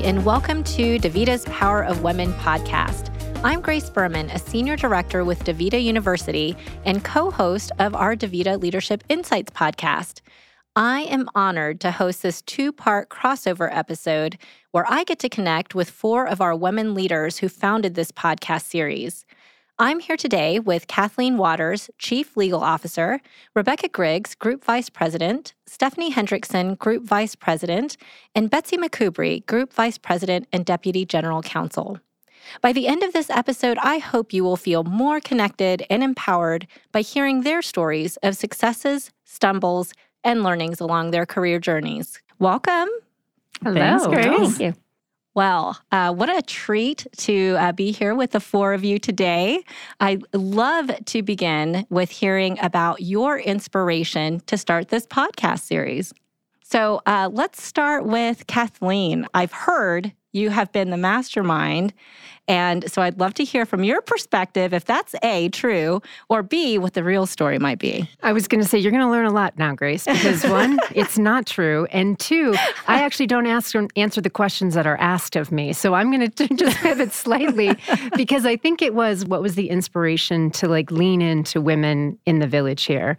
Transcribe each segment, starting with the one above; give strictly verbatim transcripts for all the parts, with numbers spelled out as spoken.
everybody, and welcome to DaVita's Power of Women podcast. I'm Grace Berman, a senior director with DaVita University and co-host of our DaVita Leadership Insights podcast. I am honored to host this two-part crossover episode where I get to connect with four of our women leaders who founded this podcast series. I'm here today with Kathleen Waters, Chief Legal Officer, Rebecca Griggs, Group Vice President, Stephanie Hendrickson, Group Vice President, and Betsy McCubrey, Group Vice President and Deputy General Counsel. By the end of this episode, I hope you will feel more connected and empowered by hearing their stories of successes, stumbles, and learnings along their career journeys. Welcome. Hello. Thanks, Grace. Thank you. Well, uh, what a treat to uh, be here with the four of you today. I'd love to begin with hearing about your inspiration to start this podcast series. So uh, let's start with Kathleen. I've heard you have been the mastermind, and so I'd love to hear from your perspective if that's A, true, or B, what the real story might be. I was going to say, you're going to learn a lot now, Grace, because one, it's not true, and two, I actually don't ask, answer the questions that are asked of me, so I'm going to just pivot slightly, because I think it was, what was the inspiration to like lean into women in the village here?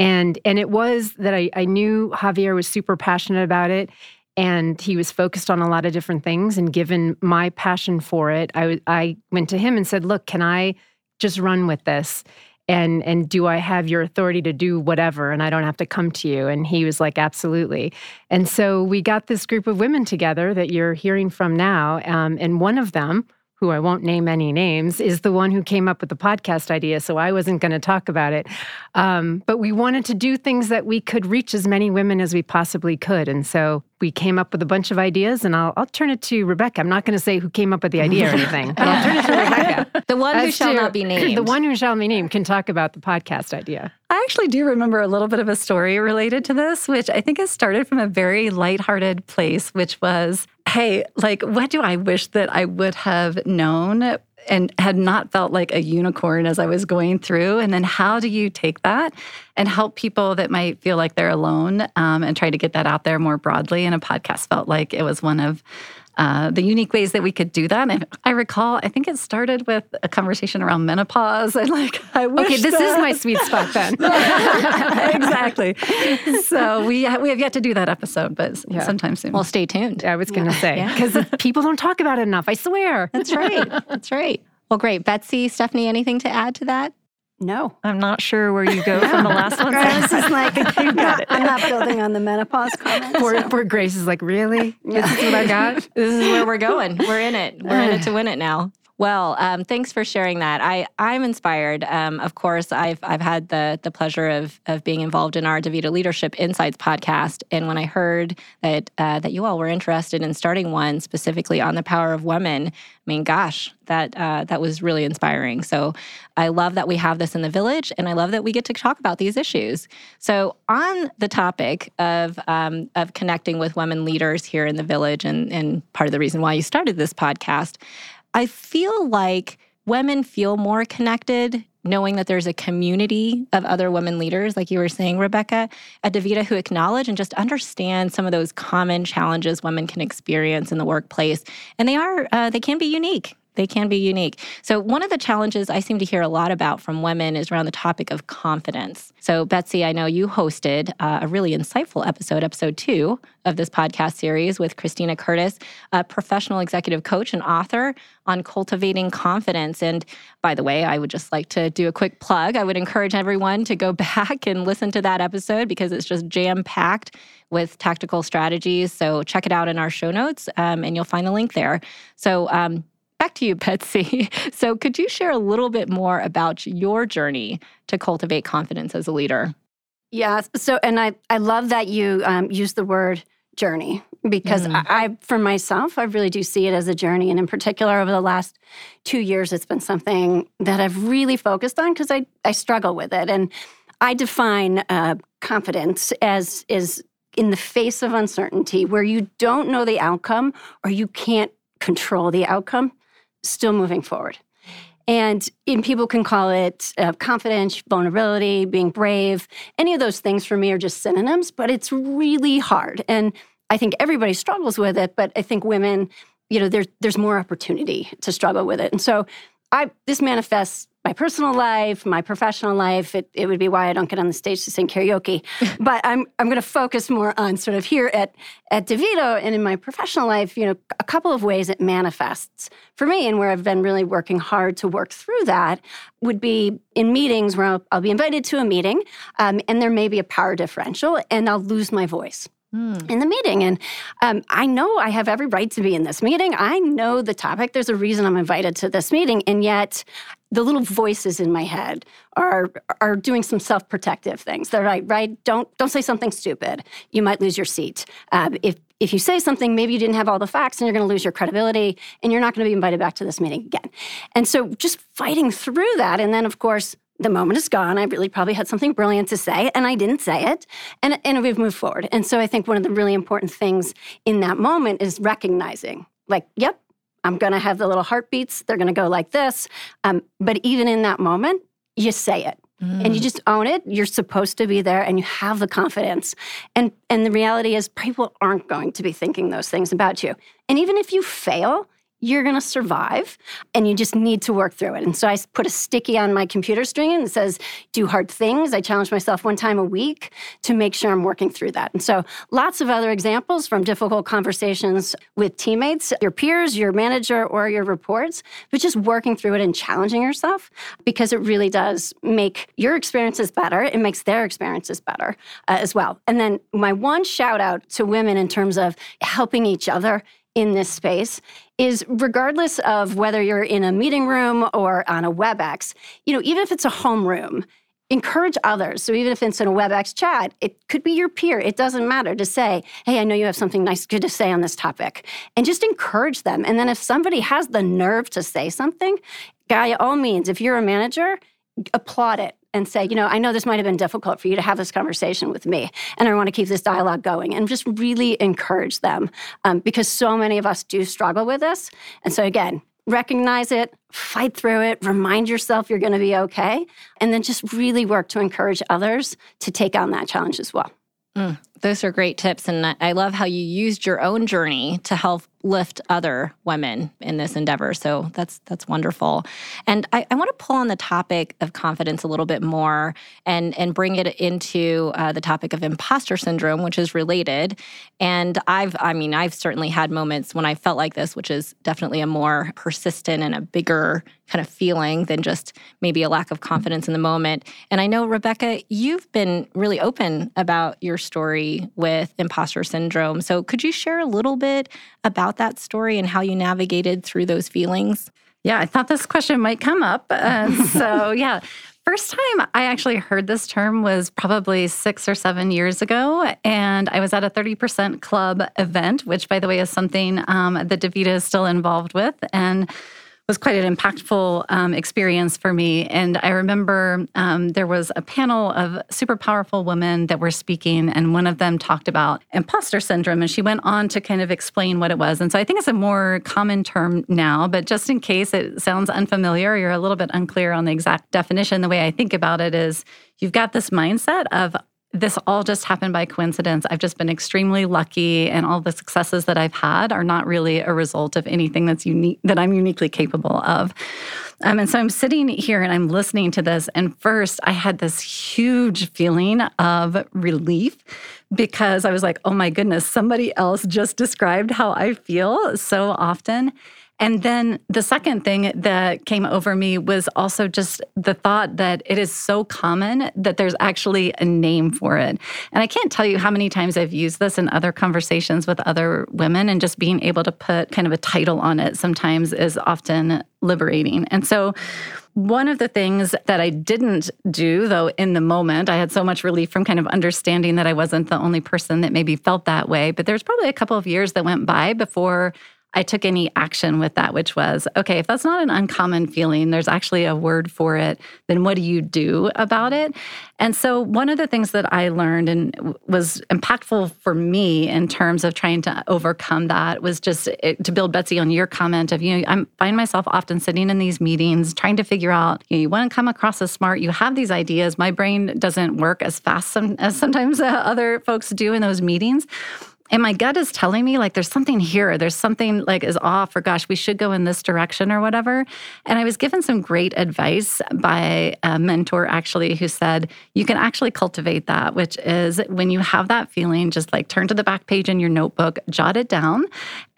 And and it was that I, I knew Javier was super passionate about it, and he was focused on a lot of different things. And given my passion for it, I, I went to him and said, look, can I just run with this? And and do I have your authority to do whatever? And I don't have to come to you. And he was like, absolutely. And so we got this group of women together that you're hearing from now. Um, and one of them, who I won't name any names, is the one who came up with the podcast idea, so I wasn't going to talk about it. Um, but we wanted to do things that we could reach as many women as we possibly could. And so we came up with a bunch of ideas, and I'll, I'll turn it to Rebecca. I'm not going to say who came up with the idea or anything, but I'll turn it to Rebecca. The one who as shall to, not be named. The one who shall be named can talk about the podcast idea. I actually do remember a little bit of a story related to this, which I think has started from a very lighthearted place, which was, hey, like, what do I wish that I would have known and had not felt like a unicorn as I was going through? And then how do you take that and help people that might feel like they're alone um, and try to get that out there more broadly? And a podcast felt like it was one of uh, the unique ways that we could do that. And I recall, I think it started with a conversation around menopause. And like, I wish Okay, this that... is my sweet spot then. Exactly. So we, ha- we have yet to do that episode, but yeah. sometime soon. Well, stay tuned. I was going to yeah. say, because yeah. people don't talk about it enough, I swear. That's right. That's right. Well, great. Betsy, Stephanie, anything to add to that? No. I'm not sure where you go from the last one. Grace is like, you got it. I'm not building on the menopause comment. Poor, so. poor Grace is like, really? Yeah. This is what I got? This is where we're going. We're in it. We're in it to win it now. Well, um, thanks for sharing that. I, I'm inspired. Um, of course, I've I've had the the pleasure of of being involved in our DaVita Leadership Insights podcast. And when I heard that uh, that you all were interested in starting one specifically on the power of women, I mean, gosh, that uh, that was really inspiring. So I love that we have this in the village, and I love that we get to talk about these issues. So on the topic of um, of connecting with women leaders here in the village, and and part of the reason why you started this podcast, I feel like women feel more connected knowing that there's a community of other women leaders, like you were saying, Rebecca, at DaVita, who acknowledge and just understand some of those common challenges women can experience in the workplace. And they are, uh, they can be unique. They can be unique. So one of the challenges I seem to hear a lot about from women is around the topic of confidence. So Betsy, I know you hosted uh, a really insightful episode, episode two of this podcast series with Christina Curtis, a professional executive coach and author on cultivating confidence. And by the way, I would just like to do a quick plug. I would encourage everyone to go back and listen to that episode because it's just jam-packed with tactical strategies. So check it out in our show notes um, and you'll find the link there. So, um, Back to you, Betsy. So could you share a little bit more about your journey to cultivate confidence as a leader? Yeah. So, and I, I love that you um, use the word journey because mm. I, I, for myself, I really do see it as a journey. And in particular, over the last two years, it's been something that I've really focused on because I, I struggle with it. And I define uh, confidence as is in the face of uncertainty where you don't know the outcome or you can't control the outcome. Still moving forward. And, and people can call it uh, confidence, vulnerability, being brave. Any of those things for me are just synonyms, but it's really hard. And I think everybody struggles with it, but I think women, you know, there's there's more opportunity to struggle with it. And so I this manifests my personal life, my professional life. It it would be why I don't get on the stage to sing karaoke. But I'm I'm going to focus more on sort of here at at DaVita and in my professional life, you know, a couple of ways it manifests for me and where I've been really working hard to work through that would be in meetings where I'll, I'll be invited to a meeting um, and there may be a power differential and I'll lose my voice in the meeting. And um, I know I have every right to be in this meeting. I know the topic. There's a reason I'm invited to this meeting. And yet the little voices in my head are are doing some self-protective things. They're like, right, don't don't say something stupid. You might lose your seat. Um, if, if you say something, maybe you didn't have all the facts and you're going to lose your credibility and you're not going to be invited back to this meeting again. And so just fighting through that. And then, of course, the moment is gone. I really probably had something brilliant to say, and I didn't say it, and, and we've moved forward. And so I think one of the really important things in that moment is recognizing, like, yep, I'm going to have the little heartbeats. They're going to go like this. Um, but even in that moment, you say it, mm. and you just own it. You're supposed to be there, and you have the confidence. And, and the reality is people aren't going to be thinking those things about you. And even if you fail, you're going to survive, and you just need to work through it. And so I put a sticky on my computer screen that says, do hard things. I challenge myself one time a week to make sure I'm working through that. And so lots of other examples from difficult conversations with teammates, your peers, your manager, or your reports, but just working through it and challenging yourself because it really does make your experiences better. It makes their experiences better uh, as well. And then my one shout out to women in terms of helping each other in this space is regardless of whether you're in a meeting room or on a WebEx, you know, even if it's a homeroom, encourage others. So even if it's in a WebEx chat, it could be your peer. It doesn't matter to say, hey, I know you have something nice good to say on this topic. And just encourage them. And then if somebody has the nerve to say something, by all means, if you're a manager, applaud it and say, you know, I know this might have been difficult for you to have this conversation with me, and I want to keep this dialogue going, and just really encourage them um, because so many of us do struggle with this. And so again, recognize it, fight through it, remind yourself you're going to be okay, and then just really work to encourage others to take on that challenge as well. Mm, those are great tips, and I love how you used your own journey to help lift other women in this endeavor. So that's that's wonderful. And I, I want to pull on the topic of confidence a little bit more and, and bring it into uh, the topic of imposter syndrome, which is related. And I've, I mean, I've certainly had moments when I felt like this, which is definitely a more persistent and a bigger kind of feeling than just maybe a lack of confidence in the moment. And I know, Rebecca, you've been really open about your story with imposter syndrome. So could you share a little bit about that story and how you navigated through those feelings? Yeah, I thought this question might come up. Uh, so yeah, first time I actually heard this term was probably six or seven years ago. And I was at a thirty percent club event, which by the way is something um, that DaVita is still involved with. And was quite an impactful um, experience for me. And I remember um, there was a panel of super powerful women that were speaking, and one of them talked about imposter syndrome, and she went on to kind of explain what it was. And so I think it's a more common term now, but just in case it sounds unfamiliar, you're a little bit unclear on the exact definition, the way I think about it is you've got this mindset of, this all just happened by coincidence. I've just been extremely lucky, and all the successes that I've had are not really a result of anything that's unique, that I'm uniquely capable of. Um, and so I'm sitting here and I'm listening to this. And first, I had this huge feeling of relief because I was like, oh my goodness, somebody else just described how I feel so often. And then the second thing that came over me was also just the thought that it is so common that there's actually a name for it. And I can't tell you how many times I've used this in other conversations with other women, and just being able to put kind of a title on it sometimes is often liberating. And so one of the things that I didn't do, though, in the moment, I had so much relief from kind of understanding that I wasn't the only person that maybe felt that way, but there's probably a couple of years that went by before I took any action with that, which was, okay, if that's not an uncommon feeling, there's actually a word for it, then what do you do about it? And so one of the things that I learned and was impactful for me in terms of trying to overcome that was just it, to build, Betsy, on your comment of, you know, I find myself often sitting in these meetings trying to figure out, you know, you want to come across as smart, you have these ideas. My brain doesn't work as fast some, as sometimes uh, other folks do in those meetings. And my gut is telling me, like, there's something here. There's something, like, is off, or gosh, we should go in this direction or whatever. And I was given some great advice by a mentor, actually, who said, you can actually cultivate that, which is when you have that feeling, just, like, turn to the back page in your notebook, jot it down,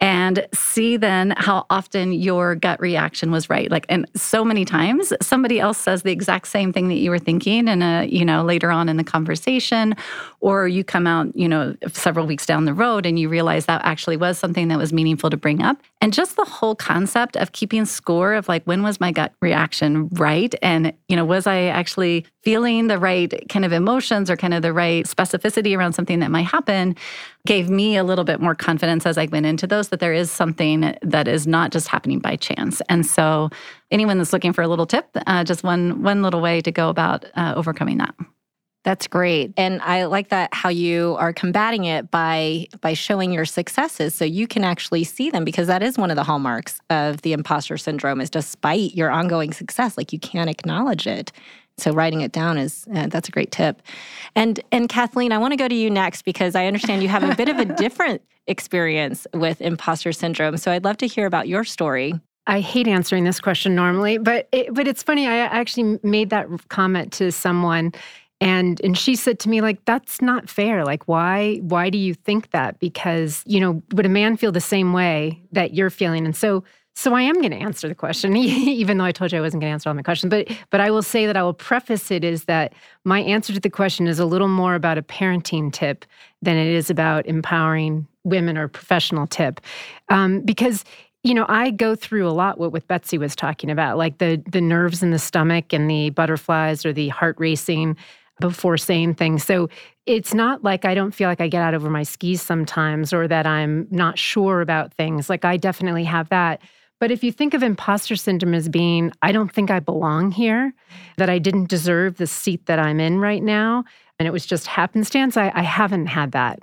and see then how often your gut reaction was right. Like, and so many times, somebody else says the exact same thing that you were thinking in a, you know, later on in the conversation, or you come out, you know, several weeks down the road and you realize that actually was something that was meaningful to bring up. And just the whole concept of keeping score of, like, when was my gut reaction right? And, you know, was I actually feeling the right kind of emotions or kind of the right specificity around something that might happen, gave me a little bit more confidence as I went into those, that there is something that is not just happening by chance. And so anyone that's looking for a little tip, uh, just one one little way to go about uh, overcoming that. That's great. And I like that how you are combating it by by showing your successes so you can actually see them, because that is one of the hallmarks of the imposter syndrome is despite your ongoing success, like you can't acknowledge it. So writing it down is, uh, that's a great tip. And and Kathleen, I want to go to you next because I understand you have a bit of a different experience with imposter syndrome. So I'd love to hear about your story. I hate answering this question normally, but it, but it's funny. I actually made that comment to someone and and she said to me, like, that's not fair. Like, why why do you think that? Because, you know, would a man feel the same way that you're feeling? And so So I am going to answer the question, even though I told you I wasn't going to answer all my questions. But but I will say that I will preface it is that my answer to the question is a little more about a parenting tip than it is about empowering women or professional tip. Um, because, you know, I go through a lot what, what Betsy was talking about, like the the nerves in the stomach and the butterflies or the heart racing before saying things. So it's not like I don't feel like I get out over my skis sometimes or that I'm not sure about things. Like, I definitely have that. But if you think of imposter syndrome as being, I don't think I belong here, that I didn't deserve the seat that I'm in right now, and it was just happenstance, I, I haven't had that.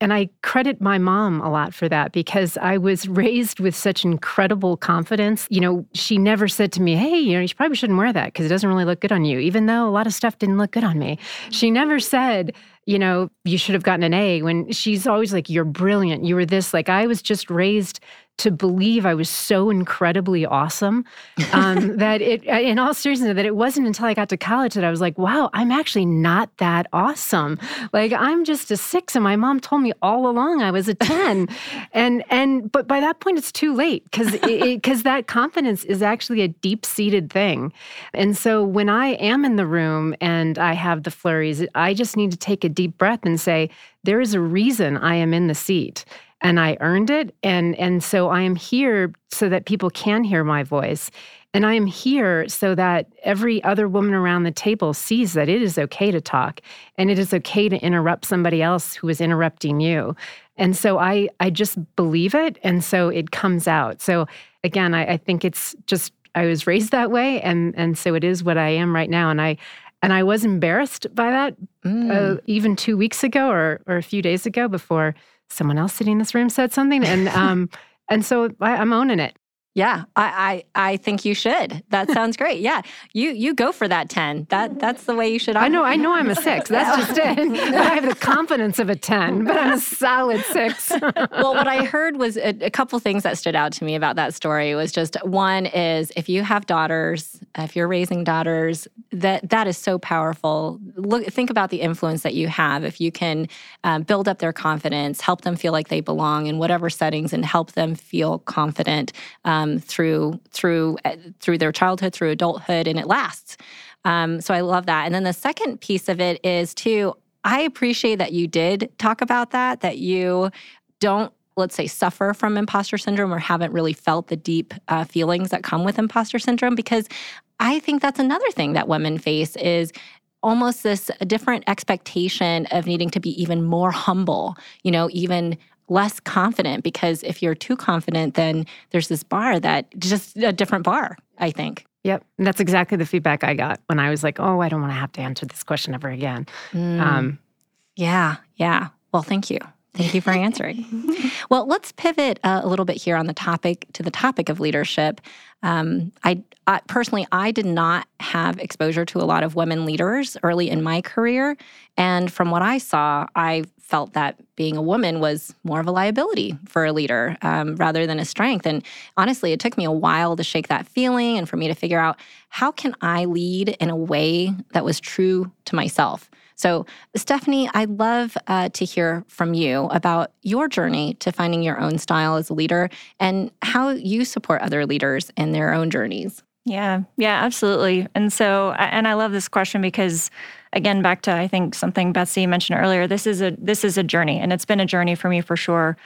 And I credit my mom a lot for that because I was raised with such incredible confidence. You know, she never said to me, hey, you know, you probably shouldn't wear that because it doesn't really look good on you, even though a lot of stuff didn't look good on me. She never said, you know, you should have gotten an A, when she's always like, you're brilliant, you were this. Like, I was just raised to believe I was so incredibly awesome um, that it, in all seriousness, that it wasn't until I got to college that I was like, wow, I'm actually not that awesome. Like, I'm just a six, and my mom told me all along I was a ten. and and but by that point, it's too late because because that confidence is actually a deep-seated thing. And so when I am in the room and I have the flurries, I just need to take a deep breath and say, there is a reason I am in the seat. And I earned it, and and so I am here so that people can hear my voice. And I am here so that every other woman around the table sees that it is okay to talk, and it is okay to interrupt somebody else who is interrupting you. And so I, I just believe it, and so it comes out. So again, I, I think it's just, I was raised that way, and and so it is what I am right now. And I and I was embarrassed by that mm. uh, even two weeks ago or or a few days ago before someone else sitting in this room said something, and um, and so I, I'm owning it. Yeah, I, I I think you should. That sounds great. Yeah, you you go for that ten. That that's the way you should. I know. I know I'm a six. That's just it. I have the confidence of a ten, but I'm a solid six. Well, what I heard was a, a couple things that stood out to me about that story was just one is if you have daughters, if you're raising daughters, that that is so powerful. Look, think about the influence that you have. If you can um, build up their confidence, help them feel like they belong in whatever settings, and help them feel confident. Um, Um, through through uh, through their childhood, through adulthood, and it lasts. Um, so I love that. And then the second piece of it is too, I appreciate that you did talk about that, that you don't, let's say, suffer from imposter syndrome or haven't really felt the deep uh, feelings that come with imposter syndrome, because I think that's another thing that women face is almost this different expectation of needing to be even more humble, you know, even less confident, because if you're too confident, then there's this bar that just a different bar, I think. Yep. And that's exactly the feedback I got when I was like, oh, I don't want to have to answer this question ever again. Mm. Um, yeah. Yeah. Well, thank you. Thank you for answering. Well, let's pivot uh, a little bit here on the topic to the topic of leadership. Um, I, I personally, I did not have exposure to a lot of women leaders early in my career. And from what I saw, I felt that being a woman was more of a liability for a leader um, rather than a strength. And honestly, it took me a while to shake that feeling and for me to figure out how can I lead in a way that was true to myself. So, Stephanie, I'd love uh, to hear from you about your journey to finding your own style as a leader and how you support other leaders in their own journeys. Yeah, yeah, absolutely. And so, and I love this question because, again, back to I think something Betsy mentioned earlier, this is a this is a journey, and it's been a journey for me for sure.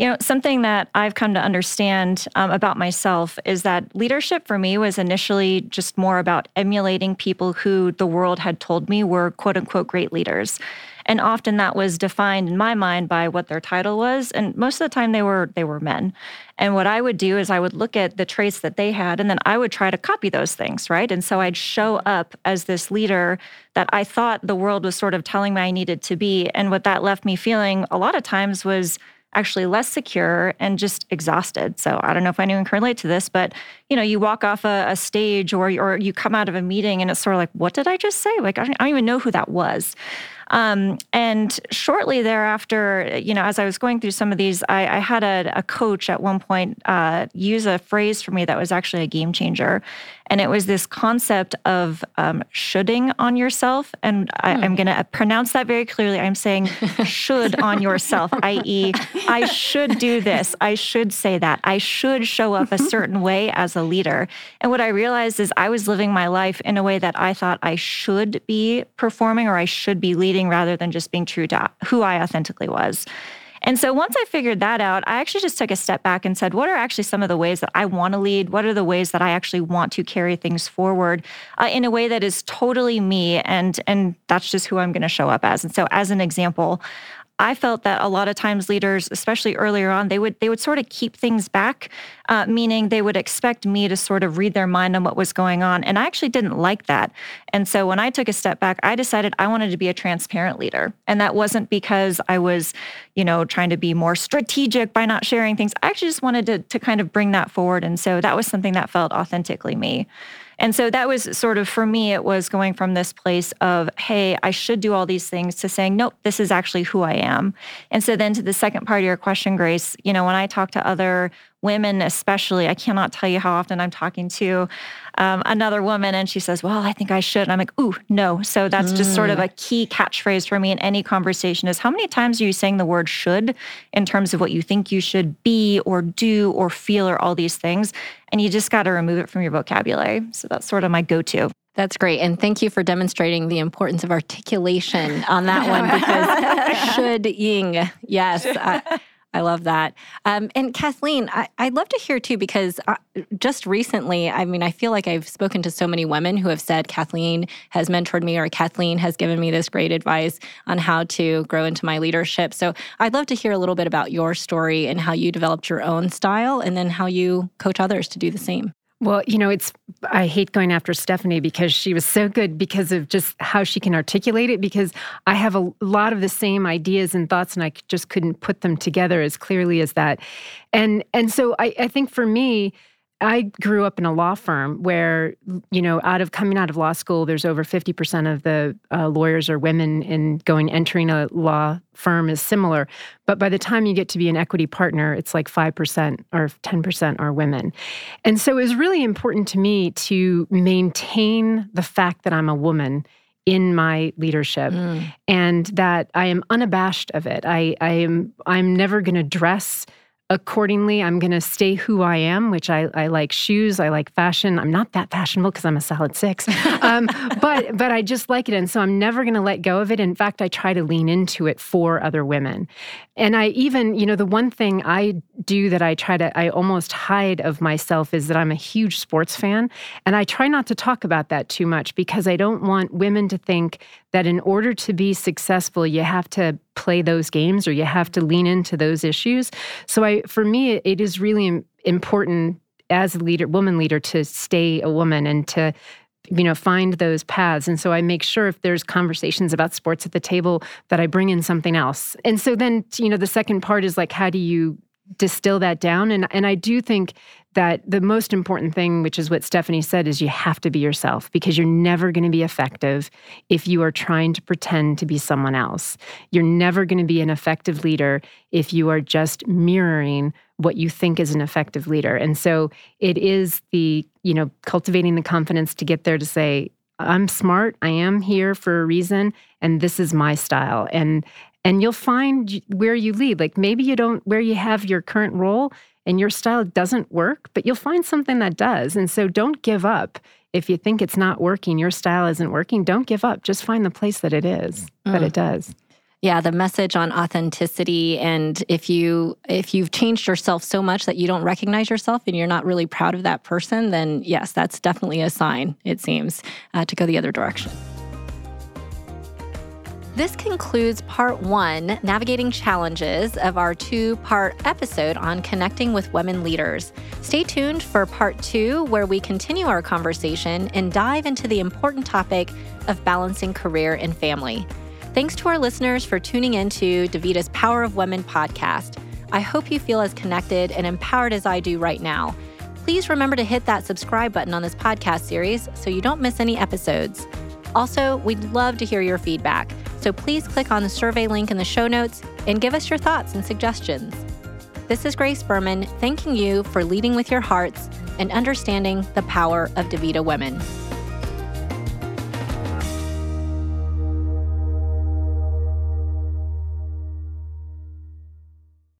You know, something that I've come to understand um, about myself is that leadership for me was initially just more about emulating people who the world had told me were quote unquote great leaders. And often that was defined in my mind by what their title was. And most of the time they were they were men. And what I would do is I would look at the traits that they had, and then I would try to copy those things, right? And so I'd show up as this leader that I thought the world was sort of telling me I needed to be. And what that left me feeling a lot of times was actually less secure and just exhausted. So I don't know if anyone can relate to this, but you know, you walk off a, a stage or, or you come out of a meeting and it's sort of like, what did I just say? Like, I don't, I don't even know who that was. Um, and shortly thereafter, you know, as I was going through some of these, I, I had a, a coach at one point uh, use a phrase for me that was actually a game changer. And it was this concept of um, shoulding on yourself. And I, hmm. I'm going to pronounce that very clearly. I'm saying should on yourself, that is, I should do this. I should say that. I should show up a certain way as a leader. And what I realized is I was living my life in a way that I thought I should be performing or I should be leading, rather than just being true to who I authentically was. And so once I figured that out, I actually just took a step back and said, what are actually some of the ways that I want to lead? What are the ways that I actually want to carry things forward uh, in a way that is totally me? And, and that's just who I'm going to show up as. And so as an example, I felt that a lot of times leaders, especially earlier on, they would they would sort of keep things back, uh, meaning they would expect me to sort of read their mind on what was going on. And I actually didn't like that. And so when I took a step back, I decided I wanted to be a transparent leader. And that wasn't because I was, you know, trying to be more strategic by not sharing things. I actually just wanted to, to kind of bring that forward. And so that was something that felt authentically me. And so that was sort of, for me, it was going from this place of, hey, I should do all these things to saying, nope, this is actually who I am. And so then to the second part of your question, Grace, you know, when I talk to other women especially, I cannot tell you how often I'm talking to um, another woman and she says, well, I think I should. And I'm like, ooh, no. So that's mm. just sort of a key catchphrase for me in any conversation is how many times are you saying the word should in terms of what you think you should be or do or feel or all these things? And you just got to remove it from your vocabulary. So that's sort of my go-to. That's great. And thank you for demonstrating the importance of articulation on that one because should-ing, yes. I, I love that. Um, and Kathleen, I, I'd love to hear too, because I, just recently, I mean, I feel like I've spoken to so many women who have said, Kathleen has mentored me or Kathleen has given me this great advice on how to grow into my leadership. So I'd love to hear a little bit about your story and how you developed your own style and then how you coach others to do the same. Well, you know, it's, I hate going after Stephanie because she was so good because of just how she can articulate it, because I have a lot of the same ideas and thoughts and I just couldn't put them together as clearly as that. And and so I, I think for me, I grew up in a law firm where, you know, out of coming out of law school, there's over fifty percent of the uh, lawyers are women, and going entering a law firm is similar. But by the time you get to be an equity partner, it's like five percent or ten percent are women. And so it was really important to me to maintain the fact that I'm a woman in my leadership, mm. and that I am unabashed of it. I, I am. I'm never going to dress accordingly. I'm going to stay who I am, which I, I like shoes. I like fashion. I'm not that fashionable because I'm a solid six, um, but but I just like it. And so I'm never going to let go of it. In fact, I try to lean into it for other women. And I even, you know, the one thing I do that I try to, I almost hide of myself is that I'm a huge sports fan. And I try not to talk about that too much because I don't want women to think that in order to be successful, you have to play those games or you have to lean into those issues. So I, for me, it is really important as a leader, woman leader, to stay a woman and to you know, find those paths. And so I make sure if there's conversations about sports at the table that I bring in something else. And so then, you know, the second part is like, how do you distill that down? And and I do think that the most important thing, which is what Stephanie said, is you have to be yourself, because you're never going to be effective if you are trying to pretend to be someone else. You're never going to be an effective leader if you are just mirroring what you think is an effective leader. And so it is the, you know, cultivating the confidence to get there to say, I'm smart, I am here for a reason, and this is my style. And and you'll find where you lead. Like maybe you don't, where you have your current role and your style doesn't work, but you'll find something that does. And so don't give up. If you think it's not working, your style isn't working, don't give up. Just find the place that it is, mm. that it does. Yeah, the message on authenticity, and if you if you've changed yourself so much that you don't recognize yourself and you're not really proud of that person, then yes, that's definitely a sign, it seems, uh, to go the other direction. This concludes part one, Navigating Challenges, of our two-part episode on connecting with women leaders. Stay tuned for part two, where we continue our conversation and dive into the important topic of balancing career and family. Thanks to our listeners for tuning in to DaVita's Power of Women podcast. I hope you feel as connected and empowered as I do right now. Please remember to hit that subscribe button on this podcast series so you don't miss any episodes. Also, we'd love to hear your feedback, so please click on the survey link in the show notes and give us your thoughts and suggestions. This is Grace Berman, thanking you for leading with your hearts and understanding the power of DaVita women.